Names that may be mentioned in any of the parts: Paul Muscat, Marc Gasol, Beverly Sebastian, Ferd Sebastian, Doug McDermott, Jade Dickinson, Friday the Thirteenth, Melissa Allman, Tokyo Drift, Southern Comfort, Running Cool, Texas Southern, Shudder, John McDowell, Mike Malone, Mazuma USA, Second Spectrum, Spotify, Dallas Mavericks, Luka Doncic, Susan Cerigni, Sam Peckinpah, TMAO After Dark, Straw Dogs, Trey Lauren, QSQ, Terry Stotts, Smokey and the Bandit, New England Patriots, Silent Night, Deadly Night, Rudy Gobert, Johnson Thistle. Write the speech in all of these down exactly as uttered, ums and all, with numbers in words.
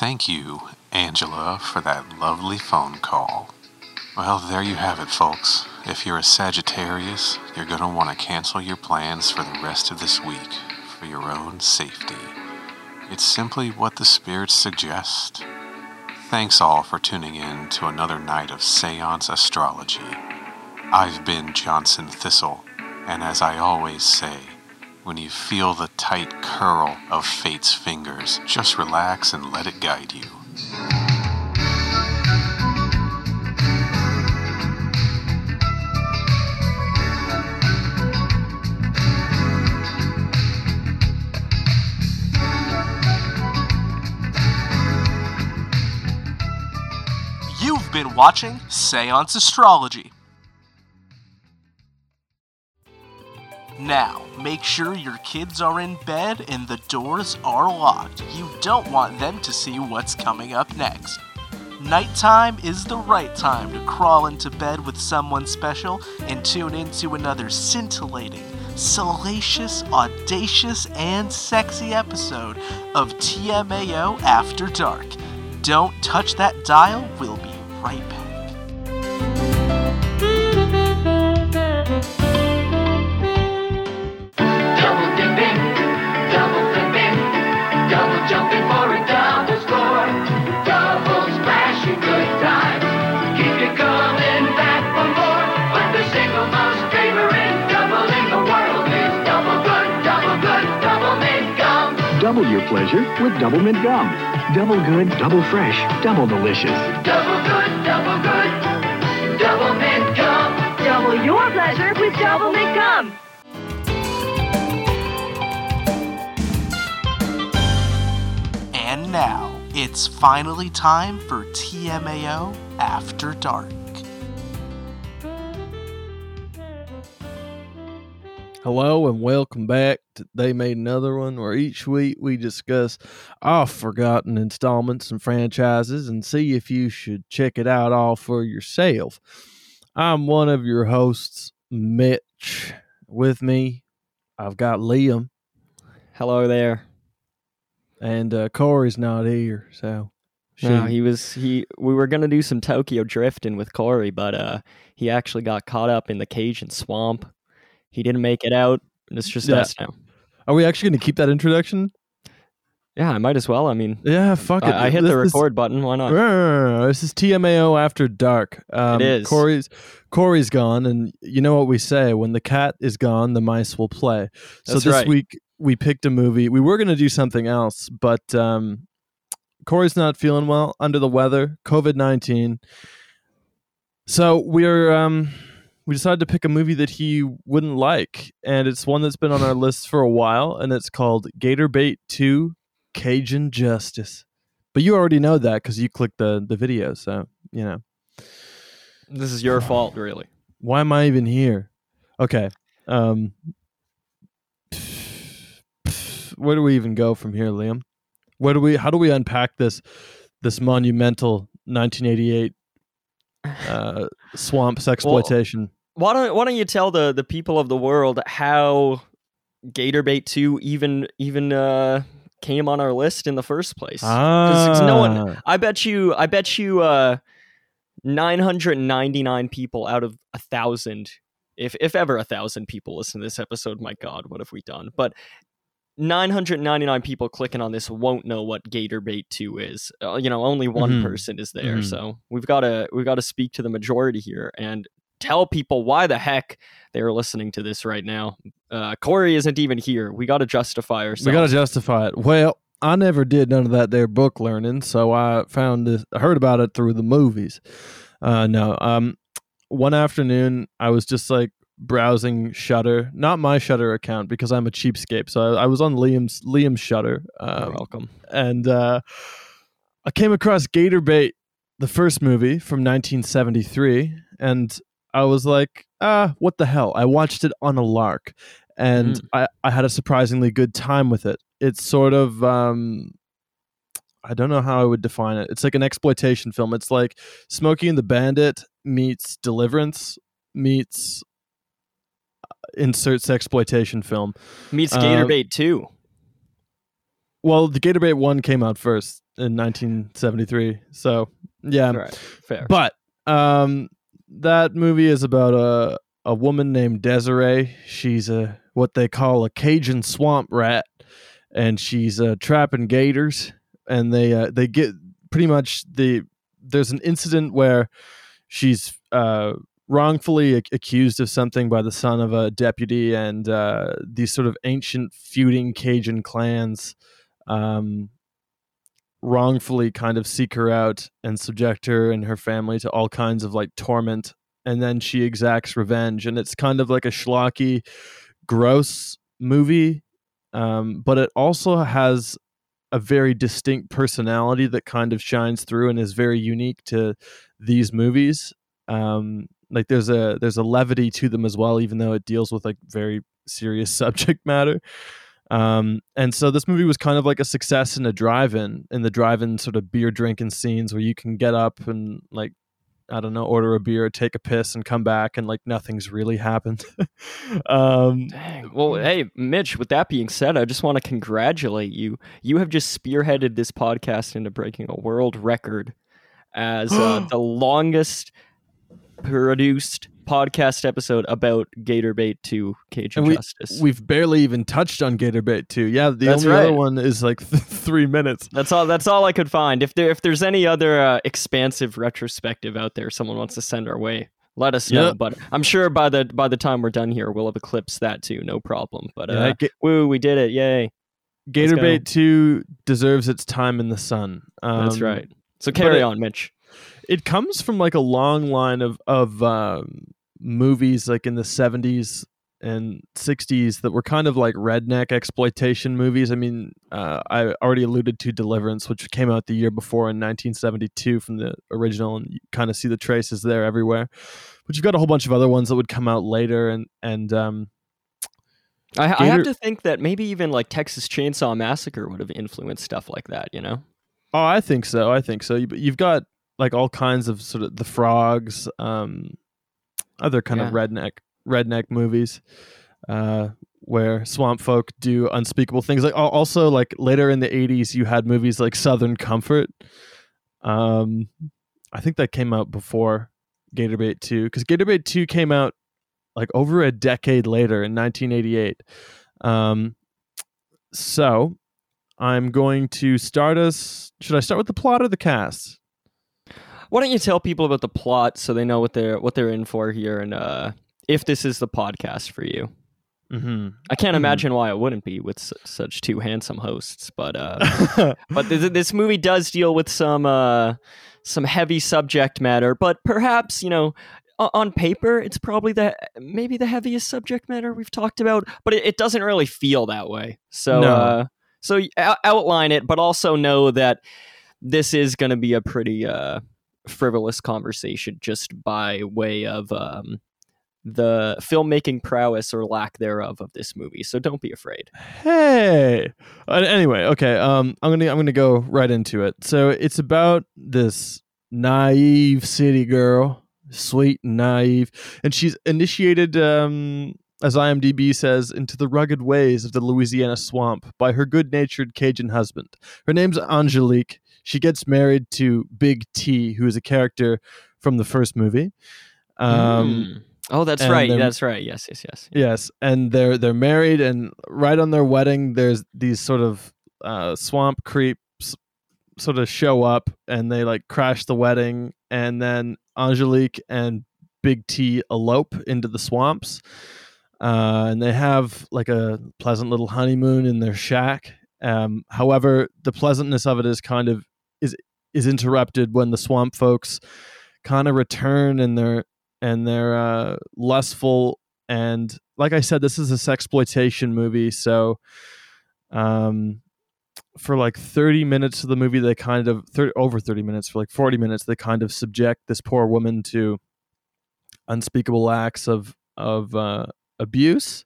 Thank you, Angela, for that lovely phone call. Well, there you have it, folks. If you're a Sagittarius, you're going to want to cancel your plans for the rest of this week for your own safety. It's simply what the spirits suggest. Thanks all for tuning in to another night of Seance Astrology. I've been Johnson Thistle, and as I always say, when you feel the tight curl of fate's fingers, just relax and let it guide you. You've been watching Seance Astrology. Now, make sure your kids are in bed and the doors are locked. You don't want them to see what's coming up next. Nighttime is the right time to crawl into bed with someone special and tune into another scintillating, salacious, audacious, and sexy episode of T M A O After Dark. Don't touch that dial, we'll be right back. Jumping for a double score, double splashing good time. Keep you coming back for more, but the single most favorite double in the world is double good, double good, double mint gum. Double your pleasure with double mint gum. Double good, double fresh, double delicious. Double good, double good, double mint gum. Double your pleasure with double mint gum. And now, it's finally time for T M A O After Dark. Hello and welcome back to They Made Another One, where each week we discuss all forgotten installments and franchises and see if you should check it out all for yourself. I'm one of your hosts, Mitch. With me, I've got Liam. Hello there. And uh, Corey's not here, so she... no, he was he. We were gonna do some Tokyo drifting with Corey, but uh, he actually got caught up in the Cajun swamp. He didn't make it out, and it's just yeah. us now. Are we actually gonna keep that introduction? Yeah, I might as well. I mean, yeah, fuck I, it. I hit this, the record this, button. Why not? This is T M A O After Dark. Um, it is. Corey's Corey's gone, and you know what we say: when the cat is gone, the mice will play. So That's this right. week. We picked a movie. We were going to do something else, but um, Corey's not feeling well, under the weather, covid nineteen. So we're um, we decided to pick a movie that he wouldn't like, and it's one that's been on our list for a while, and it's called Gator Bait two Cajun Justice. But you already know that because you clicked the, the video, so, you know. This is your fault, really. Why am I even here? Okay. Um... Where do we even go from here, Liam? Where do we? How do we unpack this this monumental nineteen eighty-eight uh, swamp sexploitation? Well, why don't Why don't you tell the, the people of the world how Gator Bait two even even uh, came on our list in the first place? Ah. No one. I bet you. I bet you. Uh, nine hundred ninety-nine people out of a thousand, if if ever a thousand people listen to this episode. My God, what have we done? But nine hundred ninety-nine people clicking on this won't know what Gator Bait two is. Uh, you know, only one mm-hmm. person is there, mm-hmm. so we've got to we've got to speak to the majority here and tell people why the heck they are listening to this right now. Uh, Corey isn't even here. We got to justify ourselves. We got to justify it. Well, I never did none of that there book learning, so I found this. I heard about it through the movies. Uh, no, um, one afternoon I was just like browsing Shudder, not my Shudder account because I'm a cheapskate. So I, I was on Liam's Liam's Shudder. Um, You're welcome. And uh, I came across Gator Bait, the first movie from nineteen seventy-three, and I was like, ah, what the hell? I watched it on a lark, and mm. I, I had a surprisingly good time with it. It's sort of um, I don't know how I would define it. It's like an exploitation film. It's like Smokey and the Bandit meets Deliverance meets insert sexploitation film meets Gator Bait um, two. Well, the Gator Bait one came out first. in nineteen seventy-three. So yeah, right. Fair. But um, that movie is about a a woman named Desiree. She's a what they call a Cajun swamp rat, and she's uh, trapping gators. And they uh, they get pretty much the there's an incident where she's uh, wrongfully ac- accused of something by the son of a deputy, and uh, these sort of ancient feuding Cajun clans um, wrongfully kind of seek her out and subject her and her family to all kinds of like torment, and then she exacts revenge. And it's kind of like a schlocky, gross movie, um, but it also has a very distinct personality that kind of shines through and is very unique to these movies. Um, like there's a, there's a levity to them as well, even though it deals with like very serious subject matter. Um, and so this movie was kind of like a success in a drive-in, in the drive-in sort of beer drinking scenes where you can get up and like, I don't know, order a beer, take a piss, and come back, and like nothing's really happened. um, Dang. Well, hey, Mitch, with that being said, I just want to congratulate you. You have just spearheaded this podcast into breaking a world record as uh, the longest produced podcast episode about Gator Bait two Cajun we, Justice. We've barely even touched on Gator Bait two. Yeah, the that's only right. other one is like th- three minutes. That's all. That's all I could find. If there, if there's any other uh, expansive retrospective out there, someone wants to send our way, let us know. Yep. But I'm sure by the by the time we're done here, we'll have eclipsed that too. No problem. But uh, yeah, get- woo, we did it! Yay! Gator Bait two deserves its time in the sun. Um, that's right. So carry it, on, Mitch. It comes from like a long line of of. Um, movies like in the seventies and sixties that were kind of like redneck exploitation movies. I mean, uh, I already alluded to Deliverance, which came out the year before in nineteen seventy-two from the original, and you kind of see the traces there everywhere. But you've got a whole bunch of other ones that would come out later, and and um, I, Gator- I have to think that maybe even like Texas Chainsaw Massacre would have influenced stuff like that, you know? Oh, I think so. I think so. You've got like all kinds of sort of the frogs, um, other kind yeah. of redneck redneck movies uh, where swamp folk do unspeakable things. Like also, like later in the eighties, you had movies like Southern Comfort. Um, I think that came out before Gator Bait two, because Gator Bait two came out like over a decade later in nineteen eighty-eight. Um, so I'm going to start us. Should I start with the plot or the cast? Why don't you tell people about the plot so they know what they're what they're in for here, and uh, if this is the podcast for you. Mm-hmm. I can't mm-hmm. imagine why it wouldn't be with su- such two handsome hosts, but uh, but th- this movie does deal with some uh, some heavy subject matter, but perhaps, you know, on paper it's probably the maybe the heaviest subject matter we've talked about, but it, it doesn't really feel that way. So no. uh, so out- outline it, but also know that this is going to be a pretty uh, frivolous conversation just by way of um the filmmaking prowess or lack thereof of this movie, so don't be afraid. Hey uh, anyway okay um i'm gonna i'm gonna go right into it. So it's about this naive city girl, sweet and naive, and she's initiated um as I M D B says, into the rugged ways of the Louisiana swamp by her good-natured Cajun husband. Her name's Angelique. She gets married to Big T, who is a character from the first movie. Um, mm. Oh, that's right. That's right. Yes, yes, yes. Yes, and they're they're married, and right on their wedding, there's these sort of uh, swamp creeps sort of show up, and they like crash the wedding, and then Angelique and Big T elope into the swamps. Uh, and they have like a pleasant little honeymoon in their shack. Um, however, the pleasantness of it is kind of is is interrupted when the swamp folks kind of return, and they're and they're uh, lustful. And like I said, this is a sexploitation movie. So, um, for like thirty minutes of the movie, they kind of thirty, over thirty minutes for like forty minutes, they kind of subject this poor woman to unspeakable acts of of. Uh, abuse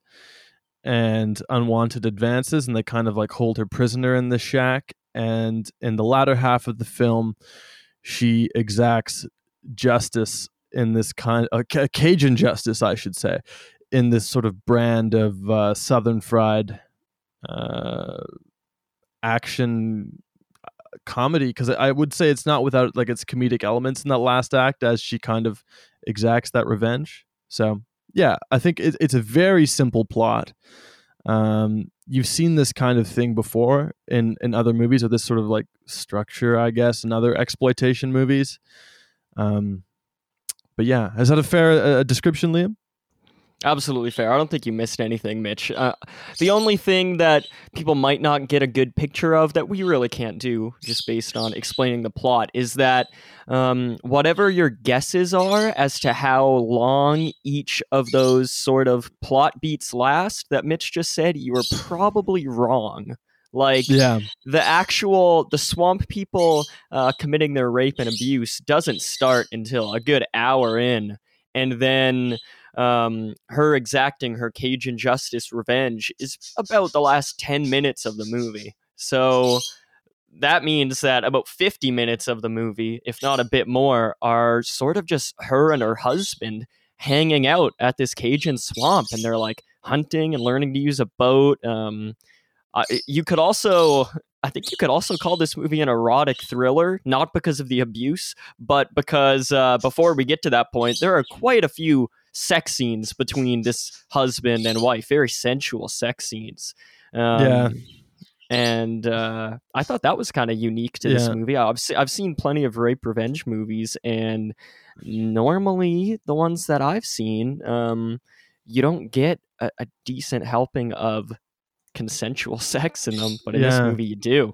and unwanted advances, and they kind of like hold her prisoner in the shack. And in the latter half of the film, she exacts justice in this kind of uh, Cajun justice, I should say, in this sort of brand of uh, Southern fried uh, action comedy, because I would say it's not without like its comedic elements in that last act as she kind of exacts that revenge. So yeah, I think it, it's a very simple plot. Um, you've seen this kind of thing before in, in other movies, or this sort of like structure, I guess, in other exploitation movies. Um, but yeah, is that a fair uh, description, Liam? Absolutely fair. I don't think you missed anything, Mitch. Uh, the only thing that people might not get a good picture of that we really can't do just based on explaining the plot is that um, whatever your guesses are as to how long each of those sort of plot beats last that Mitch just said, you were probably wrong. Like, yeah. the actual, the swamp people uh, committing their rape and abuse doesn't start until a good hour in. And then um, her exacting her Cajun Justice revenge is about the last ten minutes of the movie. So that means that about fifty minutes of the movie, if not a bit more, are sort of just her and her husband hanging out at this Cajun swamp. And they're like hunting and learning to use a boat. Um, uh, you could also... I think you could also call this movie an erotic thriller, not because of the abuse, but because uh, before we get to that point, there are quite a few sex scenes between this husband and wife, very sensual sex scenes. Um, yeah. And uh, I thought that was kind of unique to yeah. this movie. I've, se- I've seen plenty of rape revenge movies, and normally the ones that I've seen, um, you don't get a, a decent helping of consensual sex in them, but in yeah. this movie you do.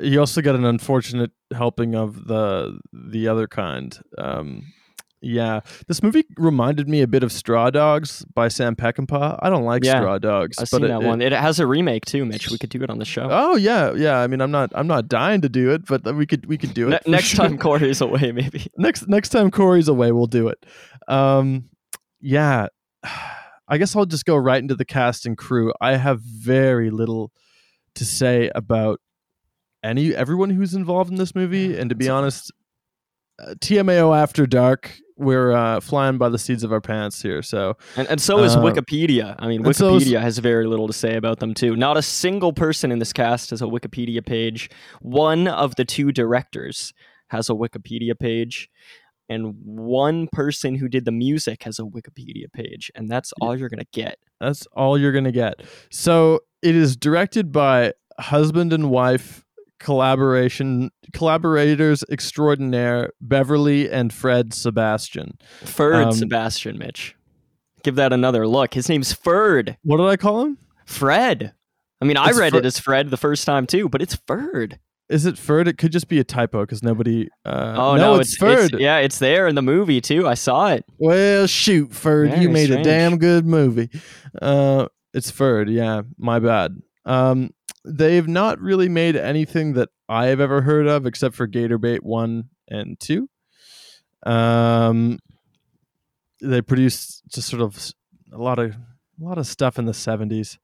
You also get an unfortunate helping of the the other kind. Um yeah this movie reminded me a bit of Straw Dogs by Sam Peckinpah. I don't like yeah. Straw Dogs. I've but seen it, that one it, it has a remake too, Mitch. We could do it on the show. Oh yeah yeah I mean, I'm not I'm not dying to do it, but we could we could do it ne- next sure. time Corey's away. Maybe next next time Corey's away we'll do it. Um yeah I guess I'll just go right into the cast and crew. I have very little to say about any everyone who's involved in this movie. And to be honest, uh, T M A O After Dark, we're uh, flying by the seats of our pants here. So and, and so is uh, Wikipedia. I mean, Wikipedia so is, has very little to say about them too. Not a single person in this cast has a Wikipedia page. One of the two directors has a Wikipedia page. And one person who did the music has a Wikipedia page, and that's all you're gonna get. That's all you're gonna get. So it is directed by husband and wife collaboration collaborators extraordinaire Beverly and Ferd Sebastian. Ferd um, Sebastian, Mitch. Give that another look. His name's Ferd. What did I call him? Fred. I mean, it's I read Fer- it as Fred the first time too, but it's Ferd. Is it Ferd? It could just be a typo because nobody... Uh, oh, no, no it's, it's Ferd. It's, yeah, it's there in the movie, too. I saw it. Well, shoot, Ferd. Very you made strange. a damn good movie. Uh, it's Ferd. Yeah, my bad. Um, they've not really made anything that I've ever heard of except for Gator Bait one and two. Um, they produced just sort of a lot of, a lot of stuff in the seventies.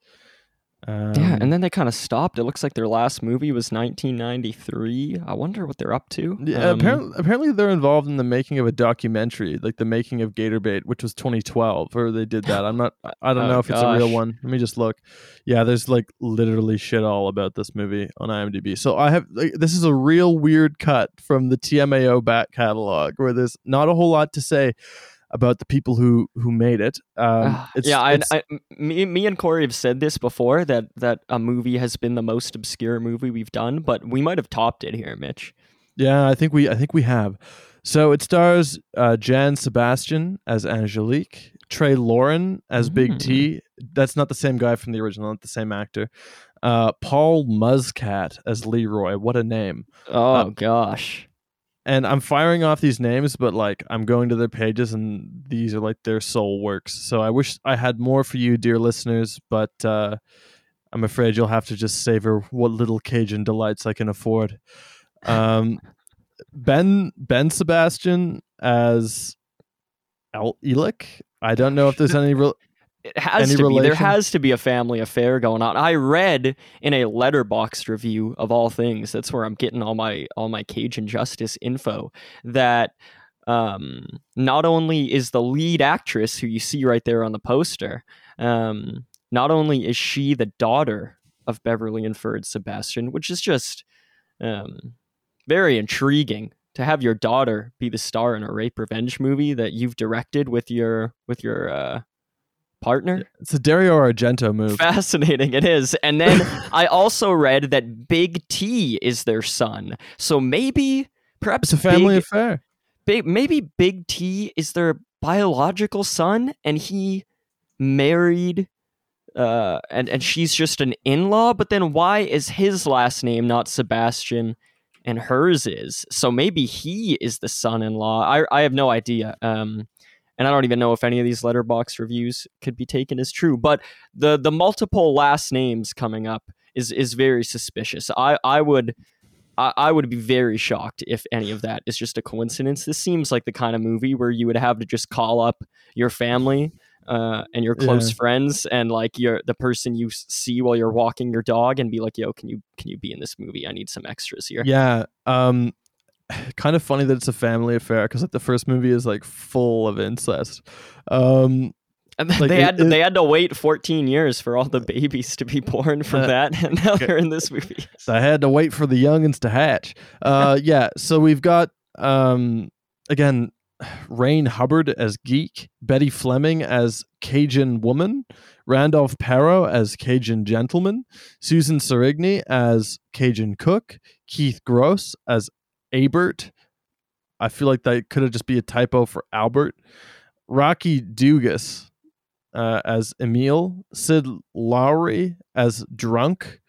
Um, yeah, and then they kind of stopped. It looks like their last movie was nineteen ninety-three. I wonder what they're up to. Yeah, um, apparently, apparently they're involved in the making of a documentary, like the making of Gator Bait, which was twenty twelve, or they did that. I'm not. I don't oh, know if gosh. it's a real one. Let me just look. Yeah, there's like literally shit all about this movie on IMDb. So I have like, this is a real weird cut from the T M A O back catalog, where there's not a whole lot to say about the people who, who made it. Um, it's, yeah, I, it's... I, me, me and Corey have said this before, that, that a movie has been the most obscure movie we've done, but we might have topped it here, Mitch. Yeah, I think we I think we have. So it stars uh, Jan Sebastian as Angelique, Trey Lauren as mm. Big T. That's not the same guy from the original, not the same actor. Uh, Paul Muscat as Leroy. What a name. Oh, um, gosh. And I'm firing off these names, but like I'm going to their pages and these are like their sole works. So I wish I had more for you, dear listeners, but uh, I'm afraid you'll have to just savor what little Cajun delights I can afford. Um, Ben Ben Sebastian as El Elick. I don't know if there's any real... It has Any to relation? be. There has to be a family affair going on. I read in a Letterboxd review of all things, that's where I'm getting all my all my Cajun Justice info, that um, not only is the lead actress who you see right there on the poster, um, not only is she the daughter of Beverly and Ferd Sebastian, which is just um, very intriguing to have your daughter be the star in a rape revenge movie that you've directed with your with your uh, partner. It's a Dario Argento move. Fascinating, it is. And then I also read that Big T is their son. So maybe, perhaps, it's a family Big, affair. Big, maybe Big T is their biological son, and he married. Uh, and, and she's just an in-law, but then why is his last name not Sebastian and hers is? So maybe he is the son-in-law. I I have no idea. Um, and I don't even know if any of these letterbox reviews could be taken as true, but the, the multiple last names coming up is, is very suspicious. I, I would, I, I would be very shocked if any of that is just a coincidence. This seems like the kind of movie where you would have to just call up your family Uh, and your close yeah. friends and like your the person you see while you're walking your dog and be like, yo, can you can you be in this movie? I need some extras here. Yeah. Um, kind of funny that it's a family affair because like the first movie is like full of incest. Um, and like, they it, had to, it, they had to wait fourteen years for all the babies to be born from uh, that, and now they're in this movie. They had to wait for the youngins to hatch. Uh, yeah. So we've got um again. Rain Hubbard as geek, Betty Fleming as Cajun woman, Randolph Perrault as Cajun gentleman, Susan Cerigni as Cajun cook, Keith Gross as Abert. I feel like that could have just be a typo for Albert. Rocky Dugas uh, as Emil, Sid Lowry as drunk,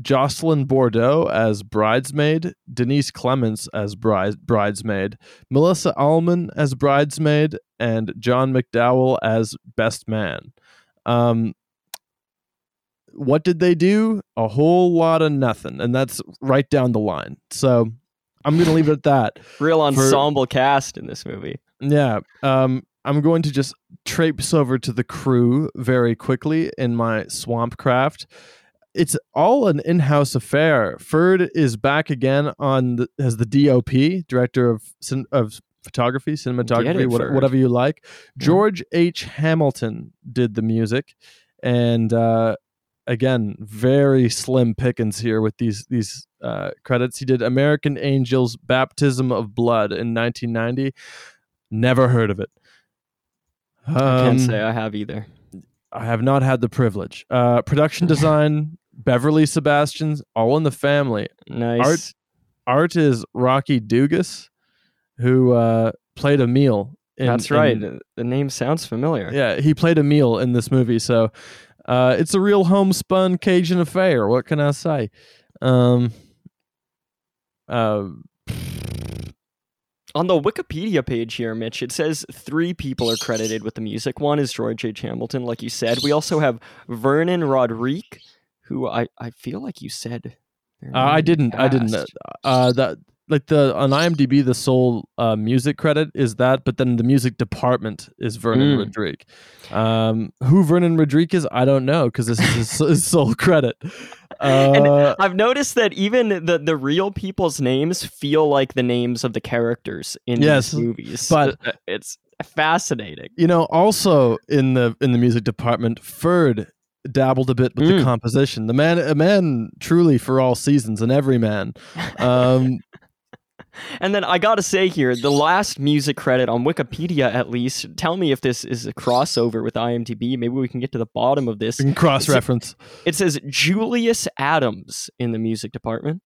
Jocelyn Bordeaux as bridesmaid, Denise Clements as bride, bridesmaid, Melissa Allman as bridesmaid, and John McDowell as best man. Um, what did they do? A whole lot of nothing, and that's right down the line. So I'm going to leave it at that. Real ensemble For, cast in this movie. Yeah. Um, I'm going to just traipse over to the crew very quickly in my swamp craft. It's all an in-house affair. Ferd is back again on the, as the D O P, director of of photography, cinematography, it, what, whatever you like. George yeah. H. Hamilton did the music, and uh, again, very slim pickings here with these these uh, credits. He did American Angels: Baptism of Blood in nineteen ninety. Never heard of it. Um, I can't say I have either. I have not had the privilege. Uh, production design. Beverly Sebastian's All in the Family. Nice. Art, art is Rocky Dugas, who uh, played Emil. In, That's right. In, the name sounds familiar. Yeah, he played Emil in this movie. So uh, it's a real homespun Cajun affair. What can I say? Um, uh, On the Wikipedia page here, Mitch, it says three people are credited with the music. One is George H. Hamilton, like you said. We also have Vernon Rodrigue, who I, I feel like you said. Uh, I didn't. I didn't. Uh, that like the on IMDb, the sole uh, music credit is that, but then the music department is Vernon mm. Rodrigue. Um, who Vernon Rodrigue is, I don't know, because this is his, his sole credit. Uh, and I've noticed that even the, the real people's names feel like the names of the characters in yes, these movies. But it's fascinating. You know, also in the in the music department, Ferd dabbled a bit with mm. the composition. The man, a man truly for all seasons and every man. Um, and then I gotta say here, the last music credit on Wikipedia, at least, tell me if this is a crossover with IMDb. Maybe we can get to the bottom of this. We can cross-reference. It says Julius Adams in the music department.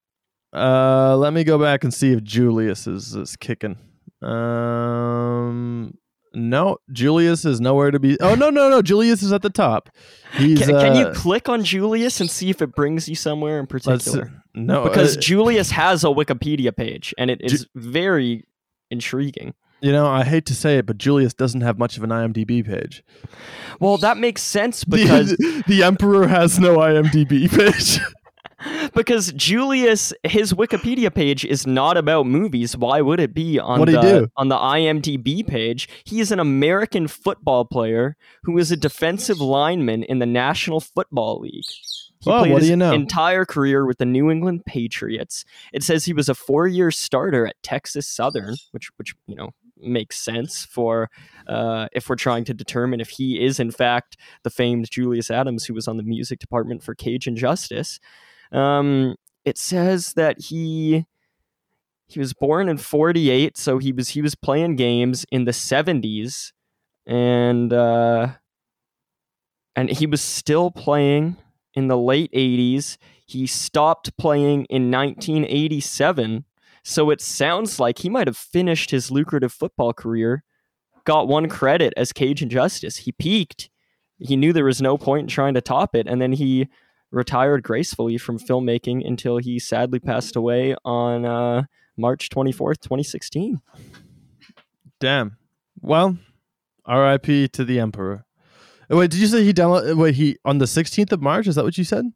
Uh, let me go back and see if Julius is, is kicking. Um, no, Julius is nowhere to be. Oh, no, no, no. Julius is at the top. He's, can, uh, can you click on Julius and see if it brings you somewhere in particular? No, because uh, Julius has a Wikipedia page, and it is Ju- very intriguing. You know, I hate to say it, but Julius doesn't have much of an IMDb page. Well, that makes sense because the, the emperor has no IMDb page. Because Julius, his Wikipedia page is not about movies. Why would it be on What'd the on the IMDb page? He is an American football player who is a defensive lineman in the National Football League. He oh, played what his do you know? entire career with the New England Patriots. It says he was a four-year starter at Texas Southern, which, which you know, makes sense for uh, if we're trying to determine if he is, in fact, the famed Julius Adams, who was on the music department for Cajun Justice. Um, it says that he He was born in forty-eight, so he was he was playing games in the seventies, and uh, and he was still playing in the late eighties. He stopped playing in nineteen eighty-seven, so it sounds like he might have finished his lucrative football career, got one credit as Cajun Justice. He peaked. He knew there was no point in trying to top it, and then he retired gracefully from filmmaking until he sadly passed away on uh, March twenty-fourth, twenty sixteen. Damn. Well, R I P to the Emperor. Wait, did you say he downloaded? Wait, he on the sixteenth of March? Is that what you said?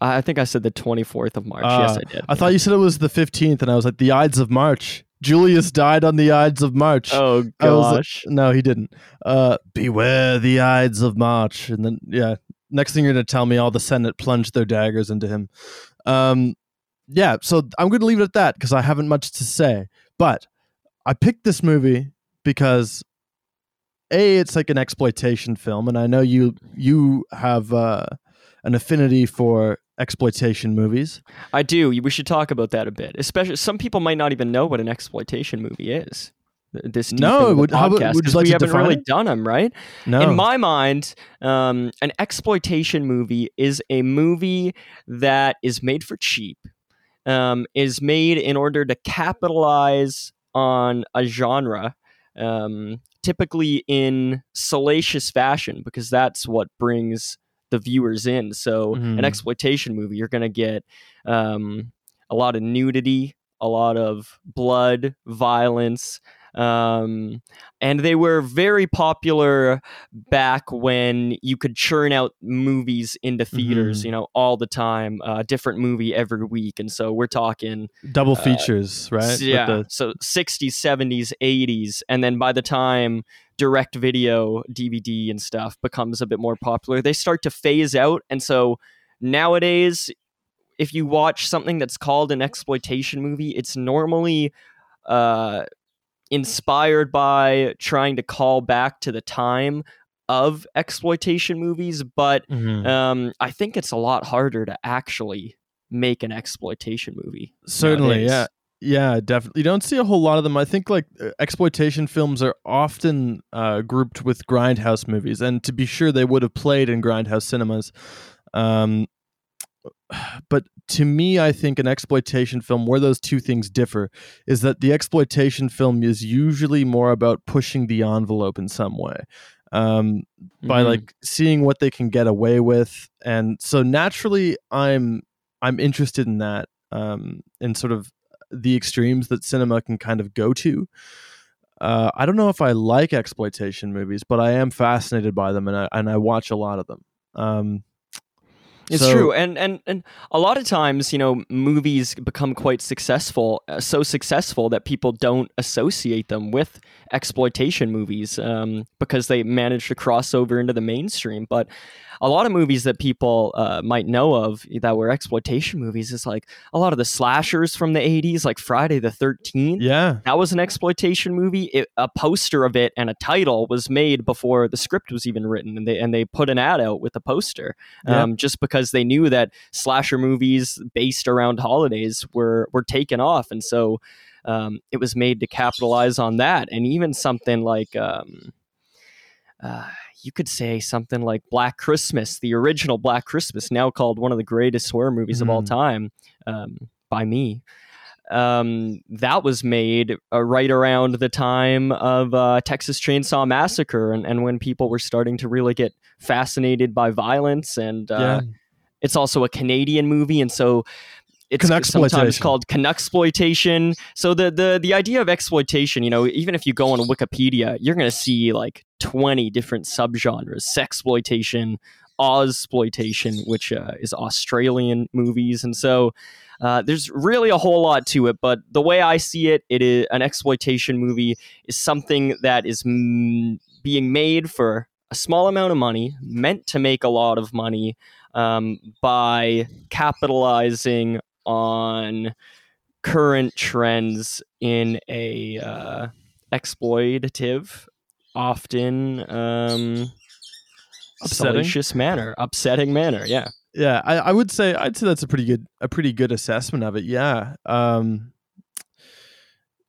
I think I said the twenty-fourth of March. Uh, yes, I did. I thought you said it was the fifteenth, and I was like, the Ides of March. Julius died on the Ides of March. Oh, gosh. Like, no, he didn't. Uh, beware the Ides of March. And then, yeah, next thing you're going to tell me, all the Senate plunged their daggers into him. Um, yeah, so I'm going to leave it at that because I haven't much to say. But I picked this movie because, A, it's like an exploitation film, and I know you, you have... Uh, an affinity for exploitation movies. I do. We should talk about that a bit. Especially, some people might not even know what an exploitation movie is. This no, would, podcast, how, would you like we to haven't really it? Done them, right? No. In my mind, um, an exploitation movie is a movie that is made for cheap, um, is made in order to capitalize on a genre, um, typically in salacious fashion, because that's what brings the viewers in. So mm. an exploitation movie, you're going to get um, a lot of nudity, a lot of blood, violence. Um, and they were very popular back when you could churn out movies into theaters, mm-hmm. you know, all the time, uh, different movie every week. And so we're talking double uh, features, right? Yeah. The- so sixties, seventies, eighties. And then by the time direct video, D V D and stuff becomes a bit more popular, they start to phase out. And so nowadays, if you watch something that's called an exploitation movie, it's normally, uh, inspired by trying to call back to the time of exploitation movies, but mm-hmm. um, I think it's a lot harder to actually make an exploitation movie. Certainly, nowadays. yeah, yeah, definitely. You don't see a whole lot of them. I think like exploitation films are often uh, grouped with grindhouse movies, and to be sure, they would have played in grindhouse cinemas. Um, But to me, I think an exploitation film, where those two things differ, is that the exploitation film is usually more about pushing the envelope in some way, um, mm-hmm. by like seeing what they can get away with. And so naturally, I'm I'm interested in that, um, in sort of the extremes that cinema can kind of go to. Uh, I don't know if I like exploitation movies, but I am fascinated by them, and I and I watch a lot of them. Um, It's so true. And, and and a lot of times, you know, movies become quite successful, uh, so successful that people don't associate them with exploitation movies um, because they manage to cross over into the mainstream. But a lot of movies that people uh, might know of that were exploitation movies is like a lot of the slashers from the eighties, like Friday the thirteenth. Yeah. That was an exploitation movie. It, a poster of it and a title was made before the script was even written. And they, and they put an ad out with a poster um, yeah. just because because they knew that slasher movies based around holidays were were taken off. And so um, it was made to capitalize on that. And even something like, um, uh, you could say something like Black Christmas, the original Black Christmas, now called one of the greatest horror movies mm-hmm. of all time um, by me. Um, that was made uh, right around the time of uh, Texas Chainsaw Massacre, and, and when people were starting to really get fascinated by violence. And uh, yeah. it's also a Canadian movie, and so it's sometimes called Canucksploitation. So the, the the idea of exploitation, you know, even if you go on Wikipedia, you're going to see like twenty different subgenres: sexploitation, Ozploitation, which uh, is Australian movies. And so uh, there's really a whole lot to it. But the way I see it, it is an exploitation movie is something that is m- being made for a small amount of money, meant to make a lot of money um, by capitalizing on current trends in a uh, exploitative, often... Um, upsetting salacious manner upsetting manner yeah yeah I, I would say I'd say that's a pretty good a pretty good assessment of it. yeah um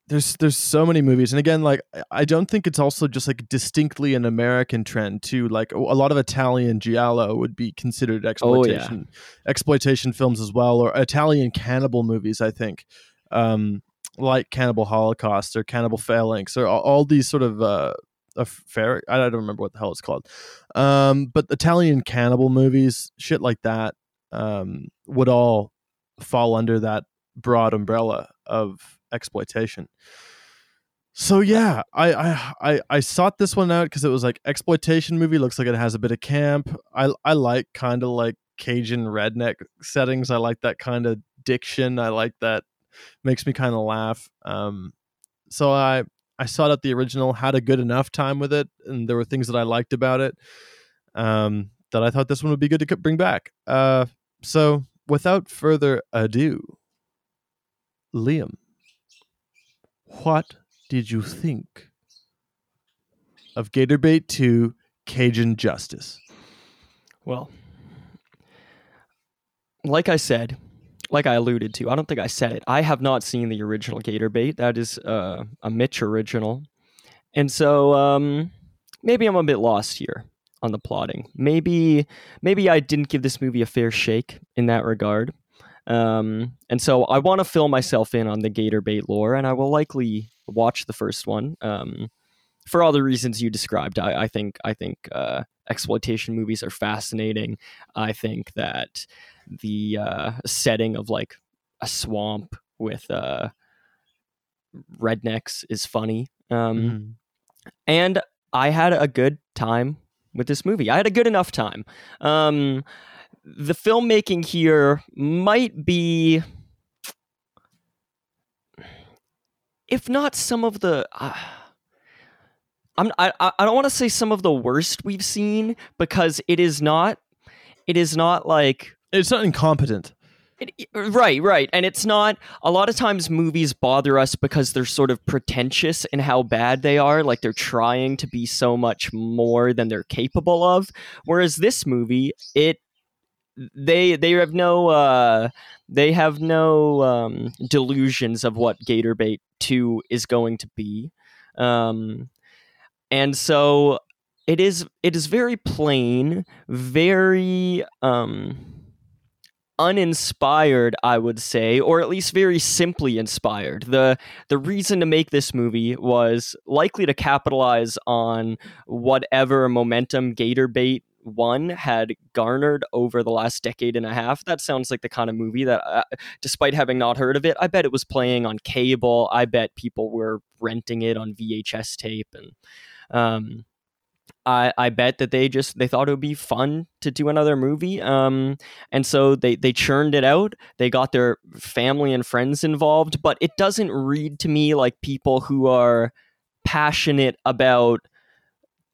There's there's so many movies. And again, like, I don't think it's also just like distinctly an American trend too. Like a lot of Italian giallo would be considered exploitation oh, yeah. exploitation films as well, or Italian cannibal movies, I think. Um, like Cannibal Holocaust or Cannibal Phalanx or all, all these sort of uh a fair I don't remember what the hell it's called. Um, but Italian cannibal movies, shit like that, um, would all fall under that broad umbrella of exploitation. So yeah, I I I sought this one out because it was like exploitation movie, looks like it has a bit of camp. I I like kind of like Cajun redneck settings. I like that kind of diction. I like that, makes me kind of laugh. Um, so I I sought out the original, had a good enough time with it, and there were things that I liked about it, um, that I thought this one would be good to bring back. Uh, so without further ado, Liam, what did you think of Gator Bait two Cajun Justice? Well, like I said, like I alluded to, I don't think I said it, I have not seen the original Gator Bait. That is uh, a Mitch original. And so um, maybe I'm a bit lost here on the plotting. Maybe, maybe I didn't give this movie a fair shake in that regard. Um, and so I want to fill myself in on the Gator Bait lore, and I will likely watch the first one, um, for all the reasons you described. I, I think, I think, uh, exploitation movies are fascinating. I think that the, uh, setting of like a swamp with, uh, rednecks is funny. Um, mm-hmm. And I had a good time with this movie. I had a good enough time. Um, The filmmaking here might be, if not some of the, uh, I'm, I I don't want to say some of the worst we've seen, because it is not, it is not like, it's not incompetent. It, right, right. And it's not, a lot of times movies bother us because they're sort of pretentious in how bad they are. Like they're trying to be so much more than they're capable of. Whereas this movie, it, They they have no uh, they have no um, delusions of what Gator Bait two is going to be, um, and so it is it is very plain, very um, uninspired, I would say, or at least very simply inspired. the The reason to make this movie was likely to capitalize on whatever momentum Gator Bait one had garnered over the last decade and a half. That sounds like the kind of movie that, uh, despite having not heard of it, I bet it was playing on cable. I bet people were renting it on V H S tape, and um, I, I bet that they just they thought it would be fun to do another movie. Um, and so they they churned it out. They got their family and friends involved, but it doesn't read to me like people who are passionate about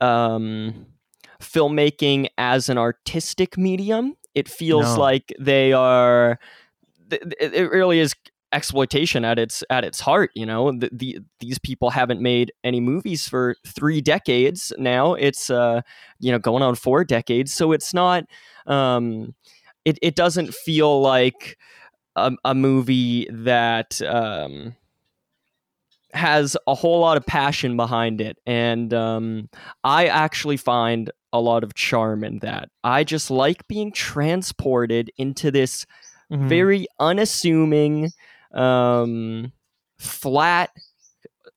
um. filmmaking as an artistic medium. It feels no. like they are th- it really is exploitation at its at its heart, you know. The, the these people haven't made any movies for three decades now. It's uh you know going on four decades, so it's not um it, it doesn't feel like a, a movie that um has a whole lot of passion behind it. And um, I actually find a lot of charm in that. I just like being transported into this mm-hmm. very unassuming, um, flat,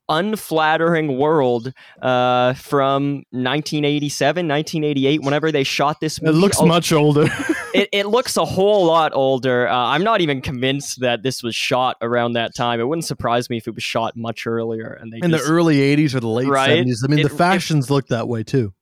unflattering world uh, from nineteen eighty-seven, nineteen eighty-eight, whenever they shot this movie. It looks oh, much older. It, it looks a whole lot older. Uh, I'm not even convinced that this was shot around that time. It wouldn't surprise me if it was shot much earlier. And they in just, the early eighties or the late right? seventies. I mean, it, the fashions it, looked that way too.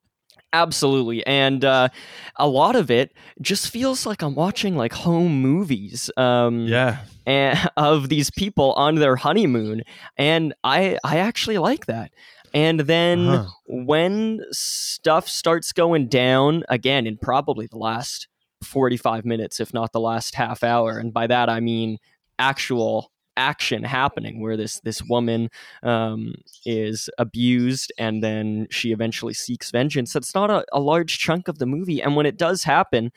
Absolutely. And uh, a lot of it just feels like I'm watching like home movies um, yeah. and, of these people on their honeymoon. And I, I actually like that. And then uh-huh. when stuff starts going down, again, in probably the last forty-five minutes, if not the last half hour, and by that I mean actual action happening, where this this woman um is abused and then she eventually seeks vengeance. That's not a, a large chunk of the movie, and when it does happen,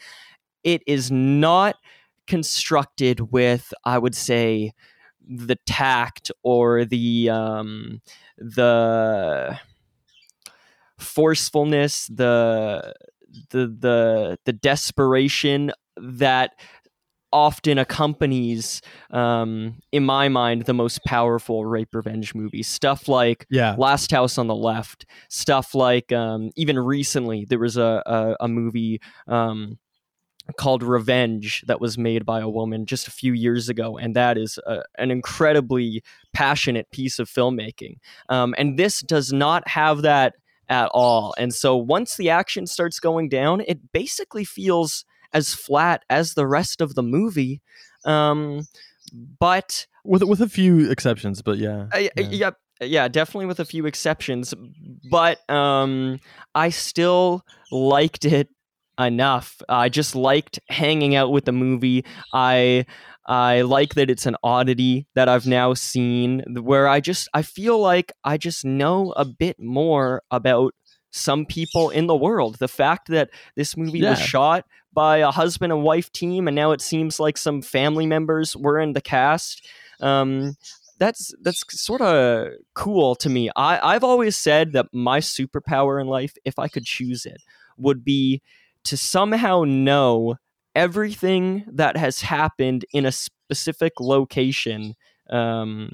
it is not constructed with, I would say, the tact or the um, the forcefulness, the the the the desperation that often accompanies, um, in my mind, the most powerful rape revenge movies. Stuff like yeah. Last House on the Left. Stuff like um, even recently there was a a, a movie um, called Revenge that was made by a woman just a few years ago, and that is a, an incredibly passionate piece of filmmaking. Um, and this does not have that at all. And so once the action starts going down, it basically feels as flat as the rest of the movie, um, but with with a few exceptions. But yeah, uh, yeah, yeah, yeah, definitely with a few exceptions. But um, I still liked it enough. I just liked hanging out with the movie. I I like that it's an oddity that I've now seen, where I just I feel like I just know a bit more about some people in the world. The fact that this movie yeah. was shot by a husband and wife team, and now it seems like some family members were in the cast. Um, that's that's sort of cool to me. I, I've always said that my superpower in life, if I could choose it, would be to somehow know everything that has happened in a specific location. Um,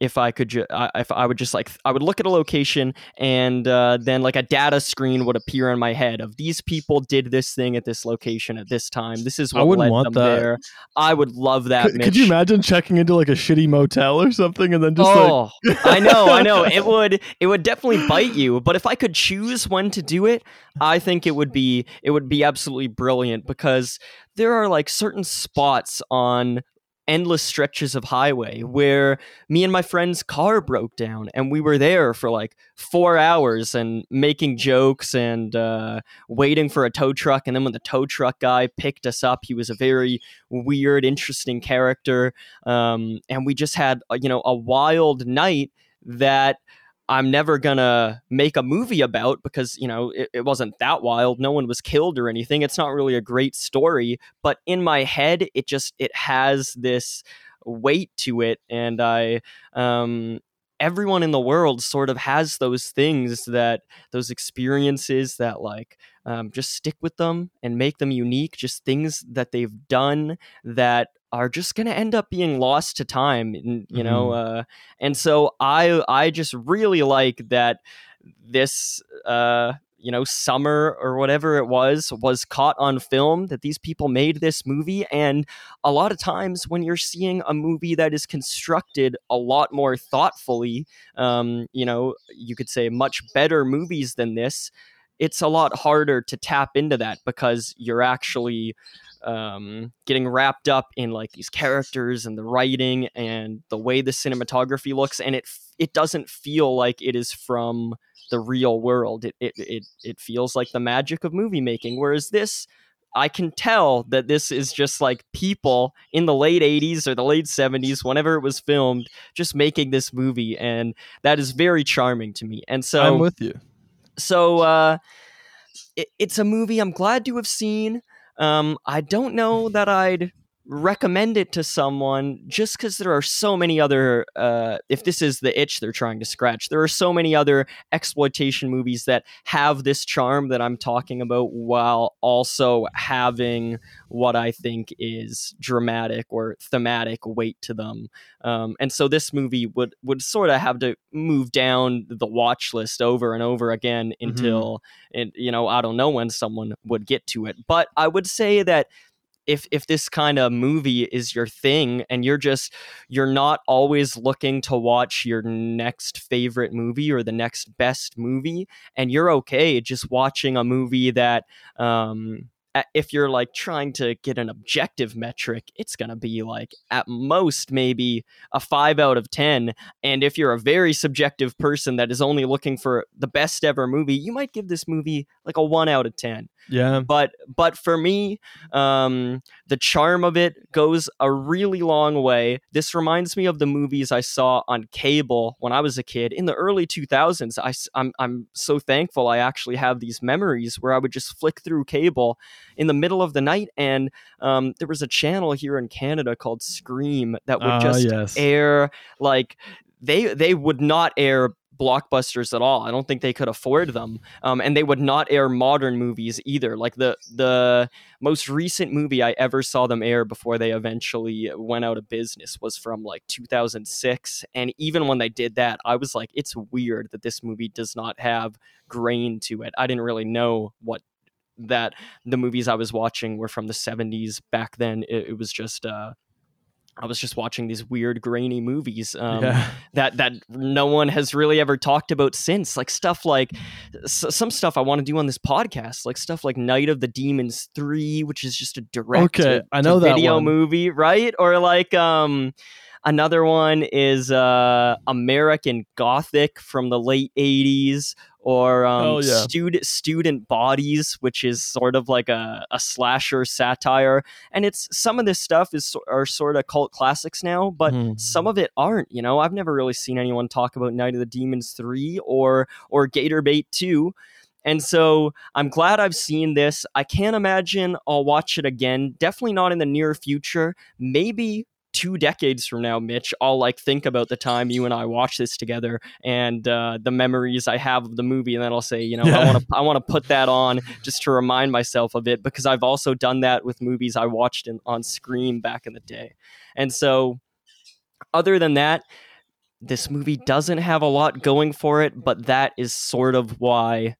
if I could, ju- I, if I would just like, I would look at a location and uh, then like a data screen would appear in my head of these people did this thing at this location at this time. This is what I wouldn't led want them that. There. I would love that. Could, could you imagine checking into like a shitty motel or something and then just oh, like, I know, I know it would, it would definitely bite you. But if I could choose when to do it, I think it would be, it would be absolutely brilliant, because there are like certain spots on endless stretches of highway where me and my friend's car broke down, and we were there for like four hours and making jokes and uh, waiting for a tow truck. And then when the tow truck guy picked us up, he was a very weird, interesting character. Um, and we just had, you know, a wild night that I'm never gonna make a movie about, because, you know, it, it wasn't that wild. No one was killed or anything. It's not really a great story, but in my head, it just, it has this weight to it. And I, um, everyone in the world sort of has those things, that those experiences that like, um, just stick with them and make them unique. Just things that they've done that are just going to end up being lost to time, you know? Mm-hmm. Uh, and so I, I just really like that this, uh, you know, summer or whatever it was, was caught on film, that these people made this movie. And a lot of times when you're seeing a movie that is constructed a lot more thoughtfully, um, you know, you could say much better movies than this, it's a lot harder to tap into that, because you're actually um, getting wrapped up in like these characters and the writing and the way the cinematography looks. And it, it doesn't feel like it is from the real world. It, it, it, it feels like the magic of movie making. Whereas this, I can tell that this is just like people in the late eighties or the late seventies, whenever it was filmed, just making this movie. And that is very charming to me. And so I'm with you. So uh, it, it's a movie I'm glad to have seen. Um, I don't know that I'd recommend it to someone, just because there are so many other, uh, if this is the itch they're trying to scratch, there are so many other exploitation movies that have this charm that I'm talking about, while also having what I think is dramatic or thematic weight to them. Um, and so this movie would, would sort of have to move down the watch list over and over again until, mm-hmm. and, you know, I don't know when someone would get to it. But I would say that If if this kind of movie is your thing, and you're just you're not always looking to watch your next favorite movie or the next best movie, and you're okay just watching a movie that, um, if you're like trying to get an objective metric, it's gonna be like at most maybe a five out of ten. And if you're a very subjective person that is only looking for the best ever movie, you might give this movie like a one out of ten. Yeah. But but for me, um, the charm of it goes a really long way. This reminds me of the movies I saw on cable when I was a kid in the early two thousands. I, I'm, I'm so thankful I actually have these memories where I would just flick through cable in the middle of the night. And um, there was a channel here in Canada called Scream that would uh, just yes. air like they they would not air blockbusters at all. I don't think they could afford them. Um, and they would not air modern movies either. Like the the most recent movie I ever saw them air before they eventually went out of business was from like two thousand six. And even when they did that, I was like, it's weird that this movie does not have grain to it. I didn't really know what that the movies I was watching were from the seventies. Back then, it, it was just... Uh, I was just watching these weird, grainy movies um, yeah. that that no one has really ever talked about since. Like stuff like s- some stuff I want to do on this podcast, like stuff like Night of the Demons three, which is just a direct okay, to, I know that video one. movie, right? Or like um, another one is uh, American Gothic from the late eighties. Or um, oh, yeah. student student bodies, which is sort of like a, a slasher satire, and it's some of this stuff is are sort of cult classics now, but mm. some of it aren't. You know, I've never really seen anyone talk about Night of the Demons three or or Gator Bait two, and so I'm glad I've seen this. I can't imagine I'll watch it again. Definitely not in the near future. Maybe two decades from now, Mitch, I'll like think about the time you and I watched this together and uh, the memories I have of the movie. And then I'll say, you know, yeah. I want to I want to put that on just to remind myself of it, because I've also done that with movies I watched in, on Scream back in the day. And so other than that, this movie doesn't have a lot going for it, but that is sort of why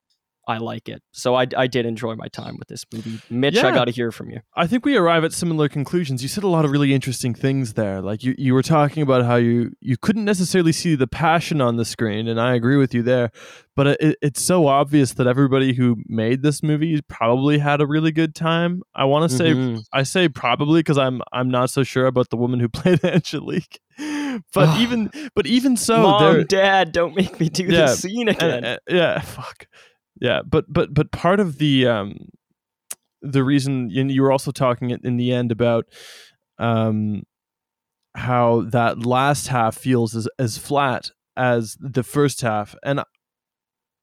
I like it. So I, I did enjoy my time with this movie. Mitch, yeah. I got to hear from you. I think we arrive at similar conclusions. You said a lot of really interesting things there. Like you, you were talking about how you, you couldn't necessarily see the passion on the screen. And I agree with you there. But it, it's so obvious that everybody who made this movie probably had a really good time. I want to mm-hmm. say, I say probably because I'm I'm not so sure about the woman who played Angelique. But even but even so... Mom, Dad, don't make me do yeah, this scene again. Uh, uh, yeah, fuck. Yeah, but but but part of the um, the reason, and you were also talking in the end about um, how that last half feels as, as flat as the first half, and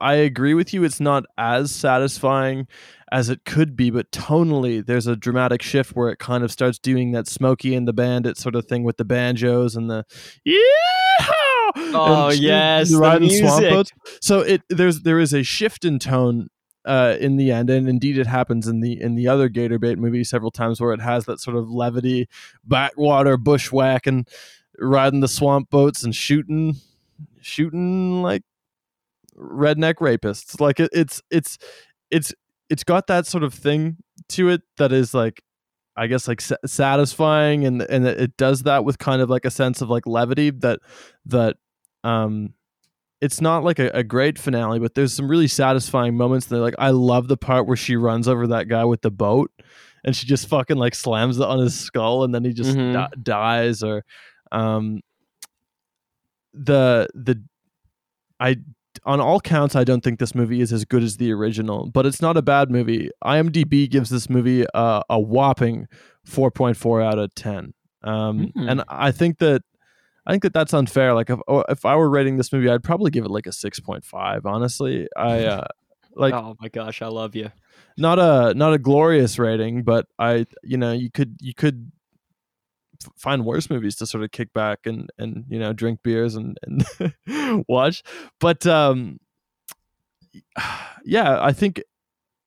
I agree with you. It's not as satisfying as it could be, but tonally, there's a dramatic shift where it kind of starts doing that Smokey and the Bandit sort of thing with the banjos and the yeah. Oh and yes, the music. Swamp boats. So it there's there is a shift in tone uh, in the end, and indeed it happens in the in the other Gator Bait movie several times, where it has that sort of levity, backwater bushwhacking, riding the swamp boats and shooting, shooting like redneck rapists. Like it, it's it's it's it's got that sort of thing to it that is like, I guess, like sa- satisfying, and and it does that with kind of like a sense of like levity that that um it's not like a, a great finale, but there's some really satisfying moments. That like I love the part where she runs over that guy with the boat, and she just fucking like slams it on his skull, and then he just mm-hmm. di- dies. Or um the the I. On all counts, I don't think this movie is as good as the original, but it's not a bad movie. IMDb gives this movie uh, a whopping four point four out of ten, um, mm-hmm. and I think that I think that that's unfair. Like if if I were rating this movie, I'd probably give it like a six point five. Honestly, I uh, like. Oh my gosh, I love you. Not a not a glorious rating, but I you know you could you could. find worse movies to sort of kick back and and you know drink beers and, and watch, but um yeah I think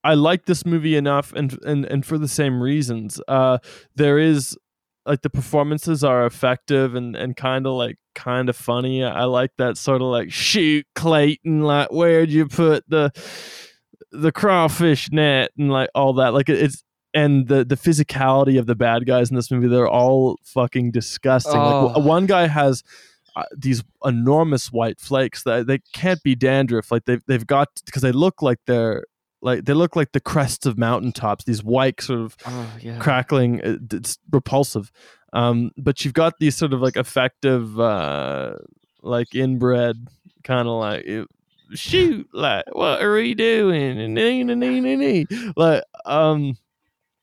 I like this movie enough, and and and for the same reasons. Uh there is like the performances are effective and and kind of like kind of funny. I like that sort of like shoot Clayton, like where'd you put the the crawfish net and like all that, like it's and the, the physicality of the bad guys in this movie, they're all fucking disgusting. Oh. Like, one guy has uh, these enormous white flakes that they can't be dandruff. Like they've they've got, because they look like they're like they look like the crests of mountaintops. These white sort of oh, yeah. crackling, it's repulsive. Um, but you've got these sort of like effective, uh, like inbred kind of like. It, shoot, like, what are we doing? And nee, nee, nee, nee, nee. Like, um,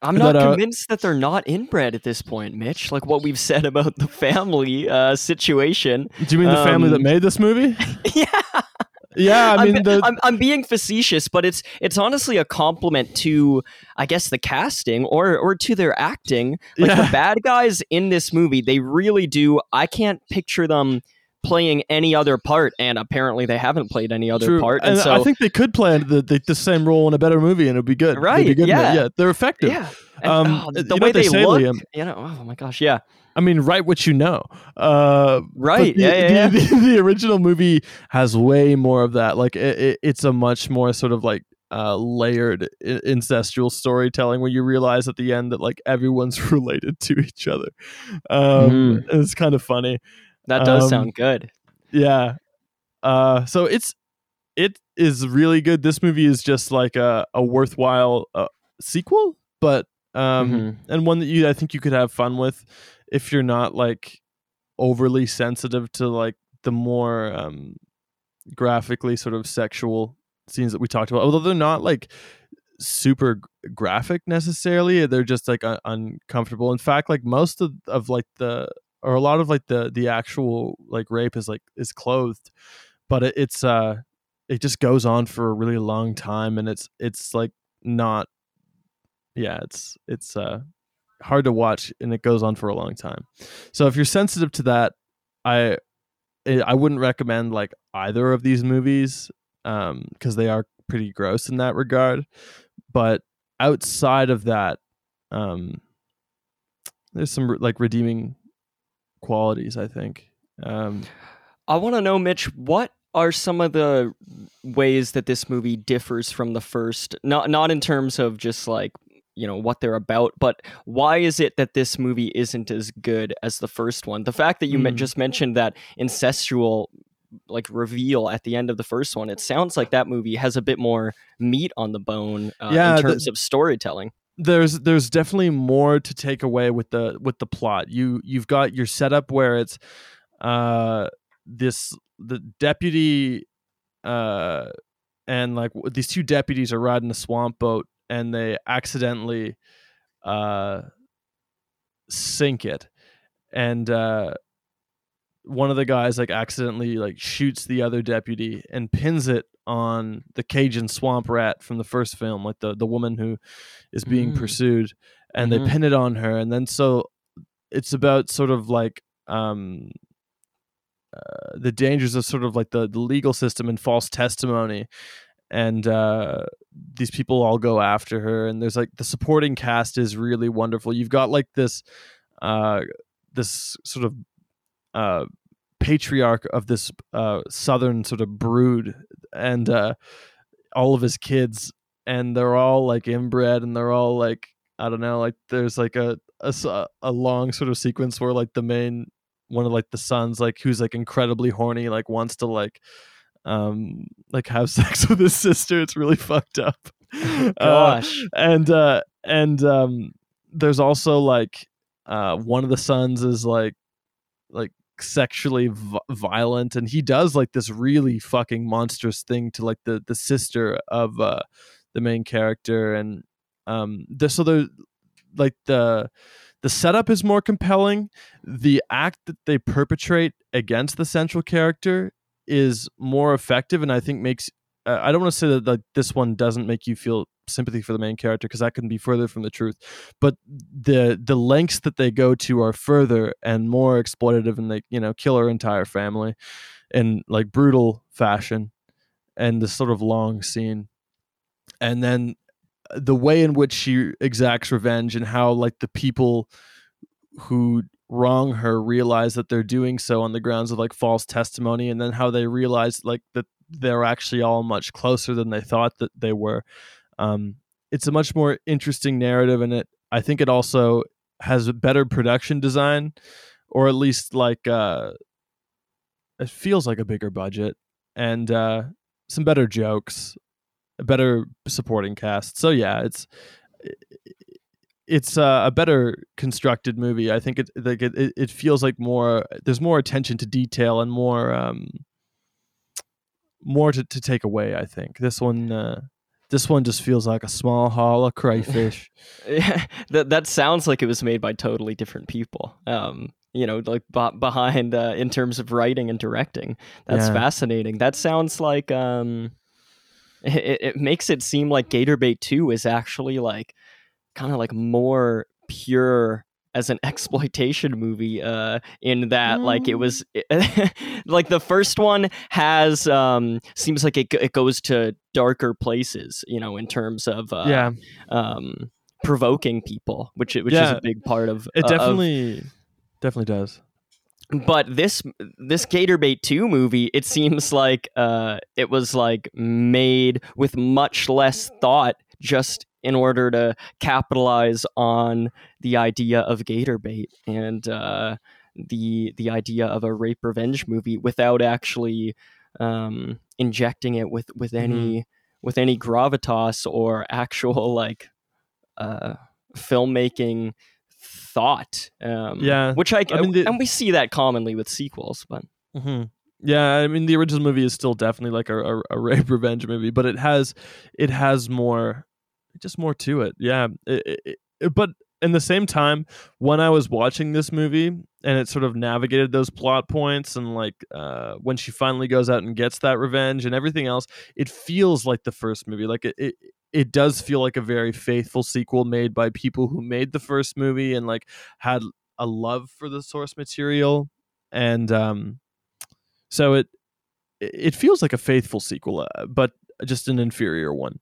I'm not but, uh, convinced that they're not inbred at this point, Mitch. Like what we've said about the family uh, situation. Do you mean um, the family that made this movie? Yeah. Yeah, I mean, I'm, the... I'm, I'm being facetious, but it's it's honestly a compliment to, I guess, the casting or or to their acting. Like yeah. The bad guys in this movie, they really do. I can't picture them playing any other part, and apparently they haven't played any other True. part. And, and so I think they could play the, the, the same role in a better movie, and it'd be good. Right? Be good yeah. yeah, they're effective. Yeah, and, um, oh, the, the way they, they say, look, Liam, you know, oh my gosh, yeah. I mean, write what you know. Uh, right. The, yeah, yeah, the, yeah. The, the original movie has way more of that. Like, it, it, it's a much more sort of like uh, layered incestual storytelling where you realize at the end that like everyone's related to each other. Um, mm. It's kind of funny. That does um, sound good. Yeah. Uh, so it's it is really good. This movie is just like a, a worthwhile uh, sequel, but um, mm-hmm. and one that you I think you could have fun with. If you're not like overly sensitive to like the more um, graphically sort of sexual scenes that we talked about, although they're not like super graphic necessarily, they're just like un- uncomfortable. In fact, like most of, of like the or a lot of like the the actual like rape is like is clothed, but it, it's uh it just goes on for a really long time, and it's it's like not yeah it's it's uh. hard to watch, and it goes on for a long time. So if you're sensitive to that, I I wouldn't recommend like either of these movies um because they are pretty gross in that regard. But outside of that, um there's some like redeeming qualities, I think. Um I want to know, Mitch, what are some of the ways that this movie differs from the first? Not not in terms of just like you know what they're about, but why is it that this movie isn't as good as the first one? The fact that you mm. just mentioned that incestual like reveal at the end of the first one, it sounds like that movie has a bit more meat on the bone uh, yeah, in terms the, of storytelling. There's there's definitely more to take away with the with the plot. You you've got your setup where it's uh this the deputy uh and like these two deputies are riding a swamp boat. And they accidentally uh, sink it, and uh, one of the guys like accidentally like shoots the other deputy and pins it on the Cajun swamp rat from the first film, like the the woman who is being mm. pursued, and mm-hmm. they pin it on her, and then so it's about sort of like um, uh, the dangers of sort of like the, the legal system and false testimony. And uh, these people all go after her, and there's like the supporting cast is really wonderful. You've got like this, uh, this sort of uh, patriarch of this uh, southern sort of brood, and uh, all of his kids, and they're all like inbred, and they're all like I don't know, like there's like a a, a long sort of sequence where like the main one of like the sons, like who's like incredibly horny, like wants to like. um like have sex with his sister. It's really fucked up. Oh, gosh. Uh, and uh and um there's also like uh one of the sons is like like sexually v- violent, and he does like this really fucking monstrous thing to like the the sister of uh the main character, and um the, so there's like the the setup is more compelling. The act that they perpetrate against the central character is more effective, and I think makes uh, I don't want to say that like this one doesn't make you feel sympathy for the main character, because that couldn't be further from the truth, but the the lengths that they go to are further and more exploitative, and they you know kill her entire family in like brutal fashion, and this sort of long scene, and then the way in which she exacts revenge, and how like the people who wrong her realize that they're doing so on the grounds of like false testimony, and then how they realize like that they're actually all much closer than they thought that they were. Um it's a much more interesting narrative, and it I think it also has a better production design, or at least like uh it feels like a bigger budget, and uh some better jokes, a better supporting cast. So yeah, it's it, It's uh, a better constructed movie. I think it like it, it feels like more. There's more attention to detail and more um, more to, to take away, I think. This one uh, this one just feels like a small haul of crayfish. Yeah, that that sounds like it was made by totally different people. Um, you know, like b- behind uh, in terms of writing and directing. That's yeah. fascinating. That sounds like um, it, it makes it seem like Gator Bait two is actually like kind of like more pure as an exploitation movie uh in that mm. like it was like the first one has um seems like it, it goes to darker places, you know, in terms of uh, yeah um provoking people, which which yeah. is a big part of it. Definitely uh, of, definitely does. But this this Gator Bait two movie, it seems like uh it was like made with much less thought, just in order to capitalize on the idea of Gator Bait and uh, the the idea of a rape revenge movie, without actually um, injecting it with with any mm. with any gravitas or actual like uh, filmmaking thought. Um, yeah, which I, I mean, the, and we see that commonly with sequels, but mm-hmm. yeah, I mean the original movie is still definitely like a, a, a rape revenge movie, but it has it has more. Just more to it. Yeah. It, it, it, but in the same time, when I was watching this movie and it sort of navigated those plot points and like uh, when she finally goes out and gets that revenge and everything else, it feels like the first movie. Like it, it, it does feel like a very faithful sequel made by people who made the first movie and like had a love for the source material. And um, so it, it feels like a faithful sequel, uh, but just an inferior one.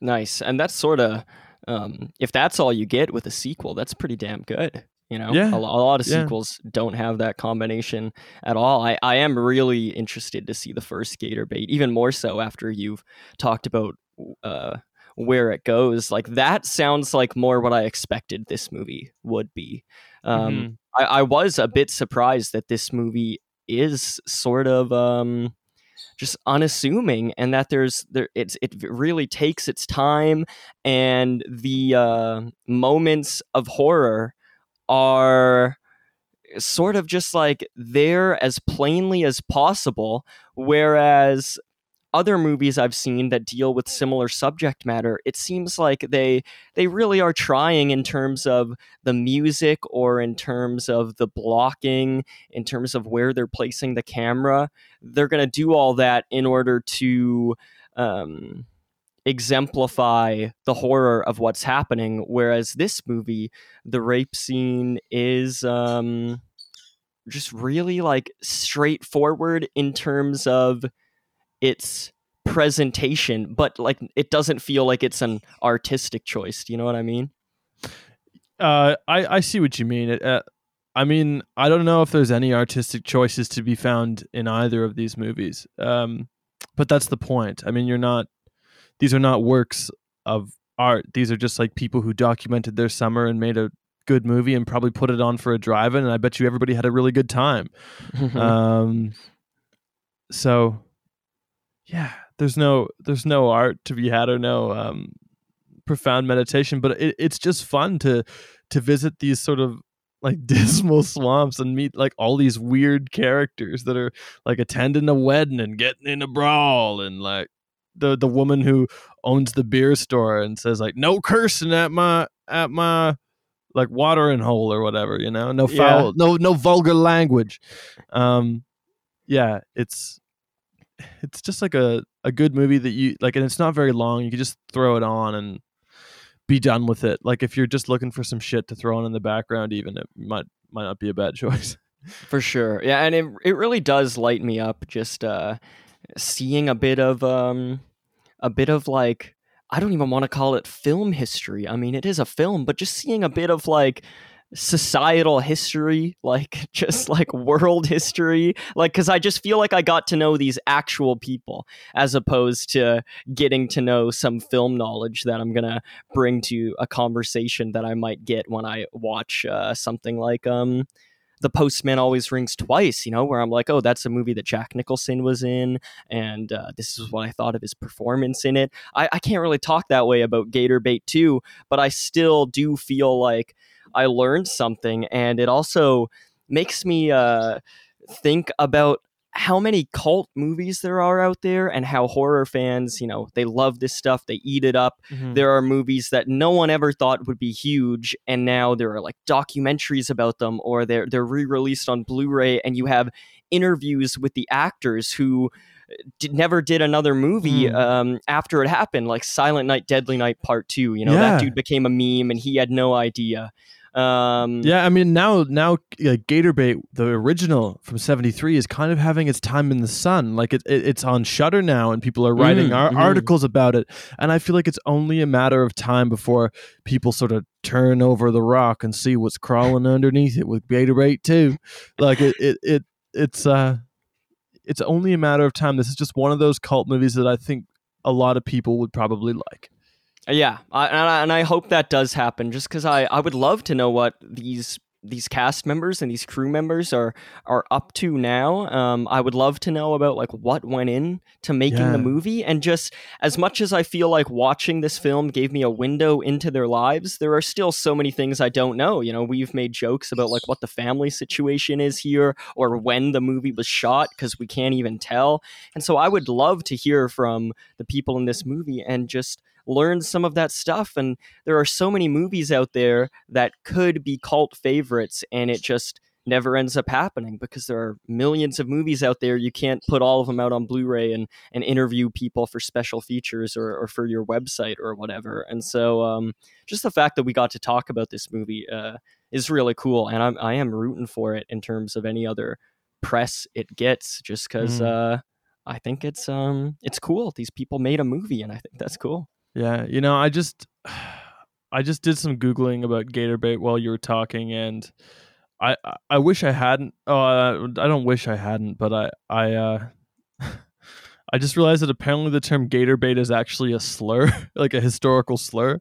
Nice. And that's sort of um, if that's all you get with a sequel, that's pretty damn good. You know, yeah. a, a lot of sequels yeah. don't have that combination at all. I, I am really interested to see the first Gator Bait, even more so after you've talked about uh, where it goes. Like that sounds like more what I expected this movie would be. Um, mm-hmm. I, I was a bit surprised that this movie is sort of um, just unassuming, and that there's there it's it really takes its time, and the uh, moments of horror are sort of just like there as plainly as possible, whereas other movies I've seen that deal with similar subject matter, it seems like they they really are trying in terms of the music or in terms of the blocking, in terms of where they're placing the camera. They're going to do all that in order to um, exemplify the horror of what's happening. Whereas this movie, the rape scene is um, just really like straightforward in terms of its presentation, but like it doesn't feel like it's an artistic choice. Do you know what I mean? Uh, I, I see what you mean. It, uh, I mean, I don't know if there's any artistic choices to be found in either of these movies. Um, but that's the point. I mean, you're not, these are not works of art. These are just like people who documented their summer and made a good movie and probably put it on for a drive-in. And I bet you everybody had a really good time. um, so yeah, there's no there's no art to be had or no um, profound meditation, but it, it's just fun to to visit these sort of like dismal swamps and meet like all these weird characters that are like attending a wedding and getting in a brawl, and like the the woman who owns the beer store and says like no cursing at my at my like watering hole or whatever, you know, no foul, yeah. no no vulgar language. Um, yeah, it's. It's just like a, a good movie that you like, and it's not very long. You can just throw it on and be done with it. Like if you're just looking for some shit to throw on in the background, even it might might not be a bad choice. For sure, yeah, and it it really does light me up just uh, seeing a bit of um a bit of like I don't even want to call it film history. I mean, it is a film, but just seeing a bit of like societal history, like just like world history, like because I just feel like I got to know these actual people as opposed to getting to know some film knowledge that I'm gonna bring to a conversation that I might get when I watch uh, something like um The Postman Always Rings Twice, you know, where I'm like, oh, that's a movie that Jack Nicholson was in, and uh, this is what I thought of his performance in it. I, I can't really talk that way about Gator Bait two, but I still do feel like I learned something, and it also makes me uh, think about how many cult movies there are out there and how horror fans, you know, they love this stuff. They eat it up. Mm-hmm. There are movies that no one ever thought would be huge. And now there are like documentaries about them, or they're, they're re-released on Blu-ray. And you have interviews with the actors who did, never did another movie mm. um, after it happened, like Silent Night, Deadly Night Part Two. You know, yeah. that dude became a meme and he had no idea. Um, yeah, I mean, now now uh, Gator Bait, the original from seventy-three, is kind of having its time in the sun. Like it, it it's on Shudder now, and people are writing mm, ar- mm. articles about it. And I feel like it's only a matter of time before people sort of turn over the rock and see what's crawling underneath it with Gator Bait too. Like it, it, it it's uh, it's only a matter of time. This is just one of those cult movies that I think a lot of people would probably like. Yeah, I, and, I, and I hope that does happen, just because I, I would love to know what these these cast members and these crew members are are up to now. Um, I would love to know about like what went in to making yeah. the movie. And just as much as I feel like watching this film gave me a window into their lives, there are still so many things I don't know. You know, we've made jokes about like what the family situation is here, or when the movie was shot, because we can't even tell. And so I would love to hear from the people in this movie and just learn some of that stuff. And there are so many movies out there that could be cult favorites, and it just never ends up happening because there are millions of movies out there. You can't put all of them out on Blu-ray and and interview people for special features or, or for your website or whatever. And so um just the fact that we got to talk about this movie uh is really cool, and I'm, I am rooting for it in terms of any other press it gets, just because mm. uh I think it's um it's cool. These people made a movie, and I think that's cool. Yeah, you know, I just I just did some Googling about Gator Bait while you were talking, and I, I, I wish I hadn't. Oh, uh, I don't wish I hadn't, but I I uh, I just realized that apparently the term Gator Bait is actually a slur, like a historical slur.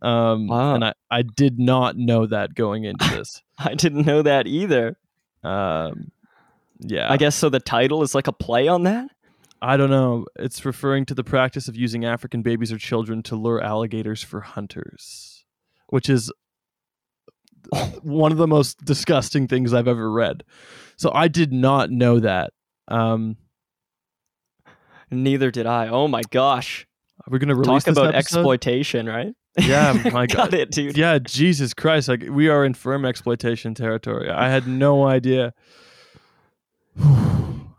Um, wow. And I, I did not know that going into this. I didn't know that either. Um, yeah. I guess so the title is like a play on that? I don't know. It's referring to the practice of using African babies or children to lure alligators for hunters, which is one of the most disgusting things I've ever read. So I did not know that. Um, Neither did I. Oh my gosh. We're going to release this episode? Talk about exploitation, right? Yeah, my God. Got it, dude. Yeah, Jesus Christ. Like, we are in firm exploitation territory. I had no idea.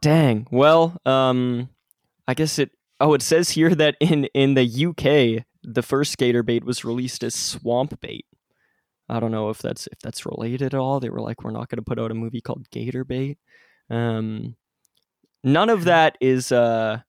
Dang. Well, um, I guess it... Oh, it says here that in, in the U K, the first Gator Bait was released as Swamp Bait. I don't know if that's if that's related at all. They were like, we're not going to put out a movie called Gator Bait. Um, none of that is... Uh,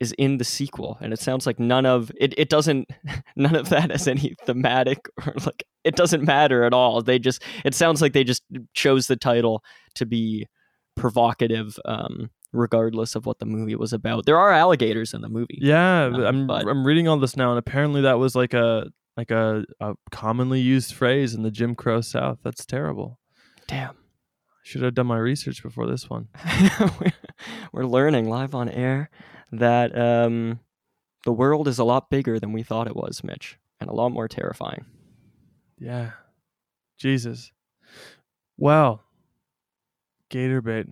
is in the sequel, and it sounds like none of it it doesn't none of that has any thematic, or like it doesn't matter at all. They just it sounds like they just chose the title to be provocative, um regardless of what the movie was about. There are alligators in the movie. Yeah, um, I'm but... I'm reading all this now, and apparently that was like a like a, a commonly used phrase in the Jim Crow South. That's terrible. Damn. Should have done my research before this one. We're learning live on air that um, the world is a lot bigger than we thought it was, Mitch, and a lot more terrifying. Yeah. Jesus. Wow. Gator Bait.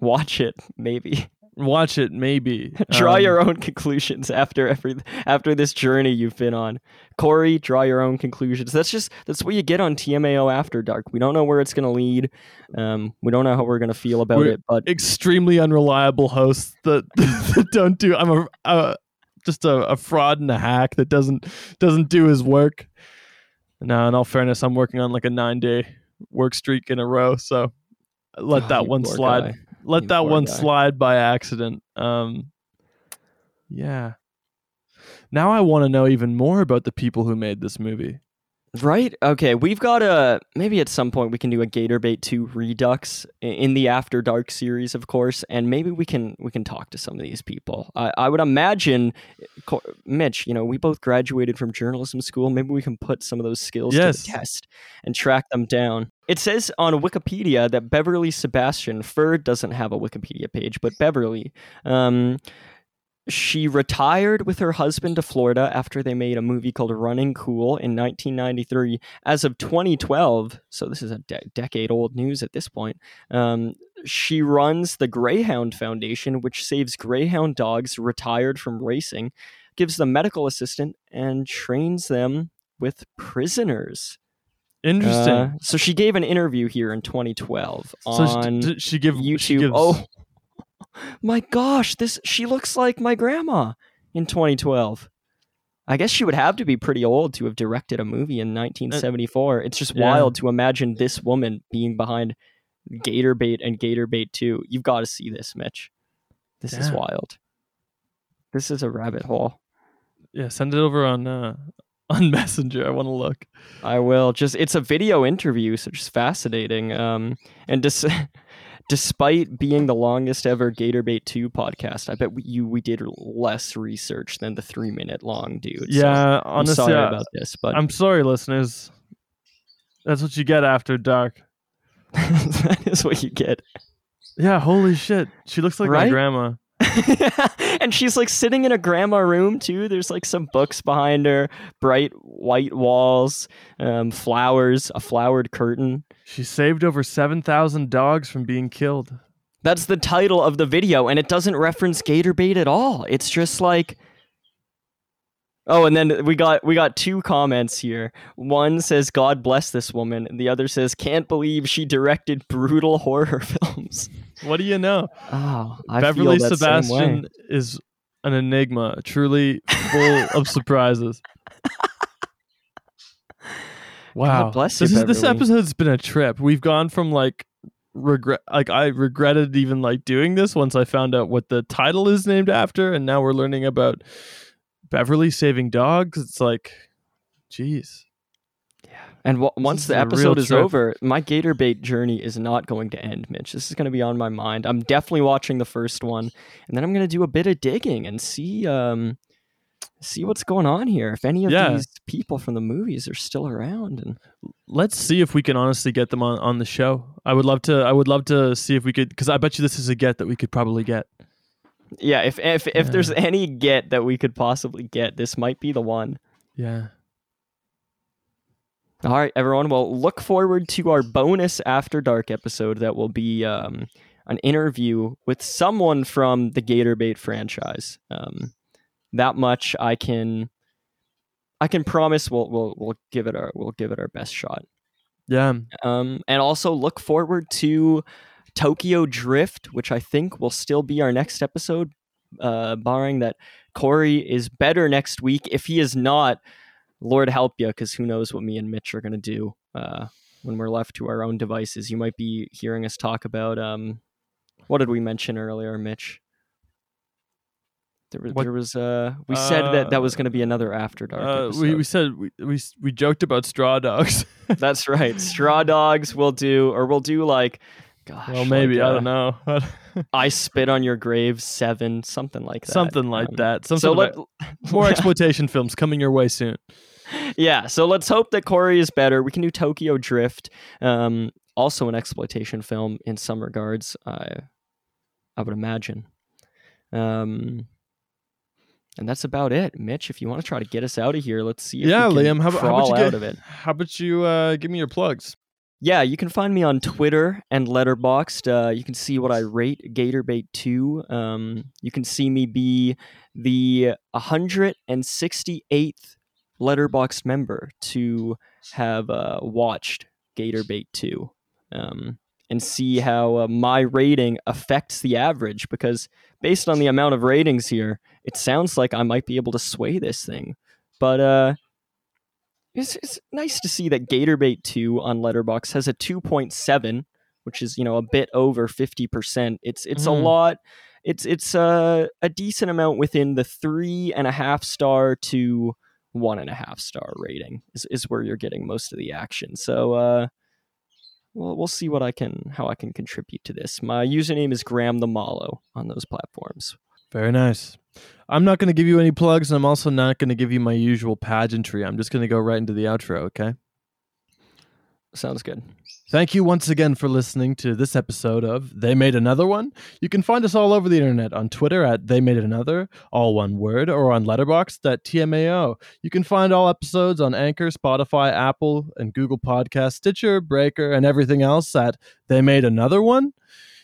Watch it, maybe. Watch it, maybe. Draw um, your own conclusions after every after this journey you've been on. Corey, draw your own conclusions. That's just that's what you get on T M A O After Dark. We don't know where it's going to lead. Um, we don't know how we're going to feel about we're it. But extremely unreliable hosts that, that don't do. I'm a, a just a, a fraud and a hack that doesn't doesn't do his work. Now, in all fairness, I'm working on like a nine day work streak in a row. So let oh, that one slide. Guy. Let you that one guy. slide by accident. Um, yeah. Now I want to know even more about the people who made this movie. Right? Okay, we've got a... Maybe at some point we can do a Gator Bait two Redux in the After Dark series, of course, and maybe we can we can talk to some of these people. I, I would imagine... Mitch, you know, we both graduated from journalism school. Maybe we can put some of those skills yes. to the test and track them down. It says on Wikipedia that Beverly Sebastian... Ferd doesn't have a Wikipedia page, but Beverly... Um, She retired with her husband to Florida after they made a movie called Running Cool in nineteen ninety-three. As of twenty twelve, so this is a de- decade old news at this point, um, she runs the Greyhound Foundation, which saves Greyhound dogs retired from racing, gives them medical assistance, and trains them with prisoners. Interesting. Uh, so she gave an interview here in twenty twelve so on she, she give, YouTube. She gives... Oh, my gosh, this she looks like my grandma in twenty twelve. I guess she would have to be pretty old to have directed a movie in nineteen seventy-four. It's just yeah. wild to imagine this woman being behind Gator Bait and Gator Bait two. You've got to see this, Mitch. This Damn. is wild. This is a rabbit hole. Yeah, send it over on uh, on Messenger. I want to look. I will. Just it's a video interview, so just fascinating. Um, and just. Dis- Despite being the longest ever Gator Bait two podcast, I bet we, you we did less research than the three minute long dude. Yeah, so honestly, I'm sorry I, about this, but I'm sorry, listeners. That's what you get after dark. That is what you get. Yeah, holy shit, she looks like right? my grandma. And she's like sitting in a grandma room too. There's like some books behind her, bright white walls, um, flowers, a flowered curtain. She saved over seven thousand dogs from being killed. That's the title of the video, and it doesn't reference Gator Bait at all. It's just like... Oh, and then we got we got two comments here. One says, God bless this woman, and the other says, can't believe she directed brutal horror films. What do you know? Oh, I Beverly feel that Sebastian is an enigma, truly full of surprises. Wow. God bless you, this, is, this episode's been a trip. We've gone from like regret, like I regretted even like doing this once I found out what the title is named after, and now we're learning about Beverly saving dogs. It's like, geez. Yeah. And w- once the episode is over, my Gator Bait journey is not going to end, Mitch. This is going to be on my mind. I'm definitely watching the first one, and then I'm going to do a bit of digging and see, um, see what's going on here. If any of yeah. these people from the movies are still around, and let's see if we can honestly get them on, on the show. I would love to. I would love to see if we could, because I bet you this is a get that we could probably get. Yeah, if if if yeah. there's any get that we could possibly get, this might be the one. Yeah. All right, everyone. Well, look forward to our bonus After Dark episode that will be um, an interview with someone from the Gator Bait franchise. Um, that much I can I can promise. We'll we'll we'll give it our we'll give it our best shot. Yeah. Um, and also look forward to Tokyo Drift, which I think will still be our next episode, uh, barring that Corey is better next week. If he is not, Lord help you, because who knows what me and Mitch are going to do uh, when we're left to our own devices. You might be hearing us talk about, um, what did we mention earlier, Mitch? There was, there was uh, we uh, said that that was going to be another After Dark uh, episode. We, we said, we, we we joked about Straw Dogs. That's right. Straw Dogs we'll do, or we'll do like... Gosh, well, maybe. Like, uh, I don't know. I Spit on Your Grave seven, something like that. Something like um, that. Some so sort of let, more exploitation films coming your way soon. Yeah, so let's hope that Corey is better. We can do Tokyo Drift, um, also an exploitation film in some regards, I, I would imagine. Um, and that's about it, Mitch. If you want to try to get us out of here, let's see if yeah, we can Liam, how, crawl how about you out get, of it. How about you uh, give me your plugs? Yeah, you can find me on Twitter and Letterboxd. Uh, you can see what I rate Gator Bait two. Um, you can see me be the one hundred sixty-eighth Letterboxd member to have uh, watched Gator Bait two, um, and see how uh, my rating affects the average, because based on the amount of ratings here, it sounds like I might be able to sway this thing. But... Uh, It's, it's nice to see that Gator Bait two on Letterboxd has a two point seven, which is, you know, a bit over fifty percent. It's it's mm. a lot. It's it's a, a decent amount within the three and a half star to one and a half star rating is, is where you're getting most of the action. So uh, we'll we'll see what I can how I can contribute to this. My username is Graham the Mallow on those platforms. Very nice. I'm not going to give you any plugs, and I'm also not going to give you my usual pageantry. I'm just going to go right into the outro, okay? Sounds good. Thank you once again for listening to this episode of They Made Another One. You can find us all over the internet on Twitter at They Made Another, all one word, or on Letterboxd dot T M A O. You can find all episodes on Anchor, Spotify, Apple, and Google Podcasts, Stitcher, Breaker, and everything else at They Made Another One.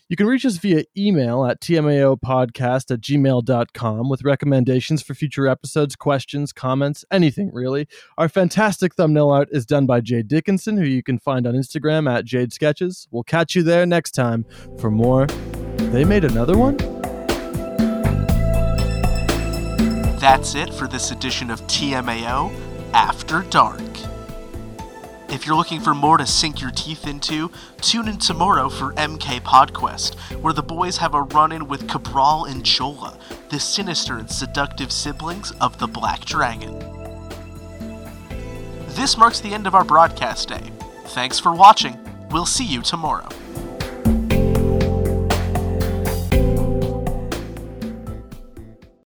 You can reach us via email at T M A O podcast at gmail dot com with recommendations for future episodes, questions, comments, anything really. Our fantastic thumbnail art is done by Jade Dickinson, who you can find on Instagram at Jade Sketches. We'll catch you there next time for more They Made Another One? That's it for this edition of T M A O After Dark. If you're looking for more to sink your teeth into, tune in tomorrow for M K PodQuest, where the boys have a run-in with Cabral and Chola, the sinister and seductive siblings of the Black Dragon. This marks the end of our broadcast day. Thanks for watching. We'll see you tomorrow.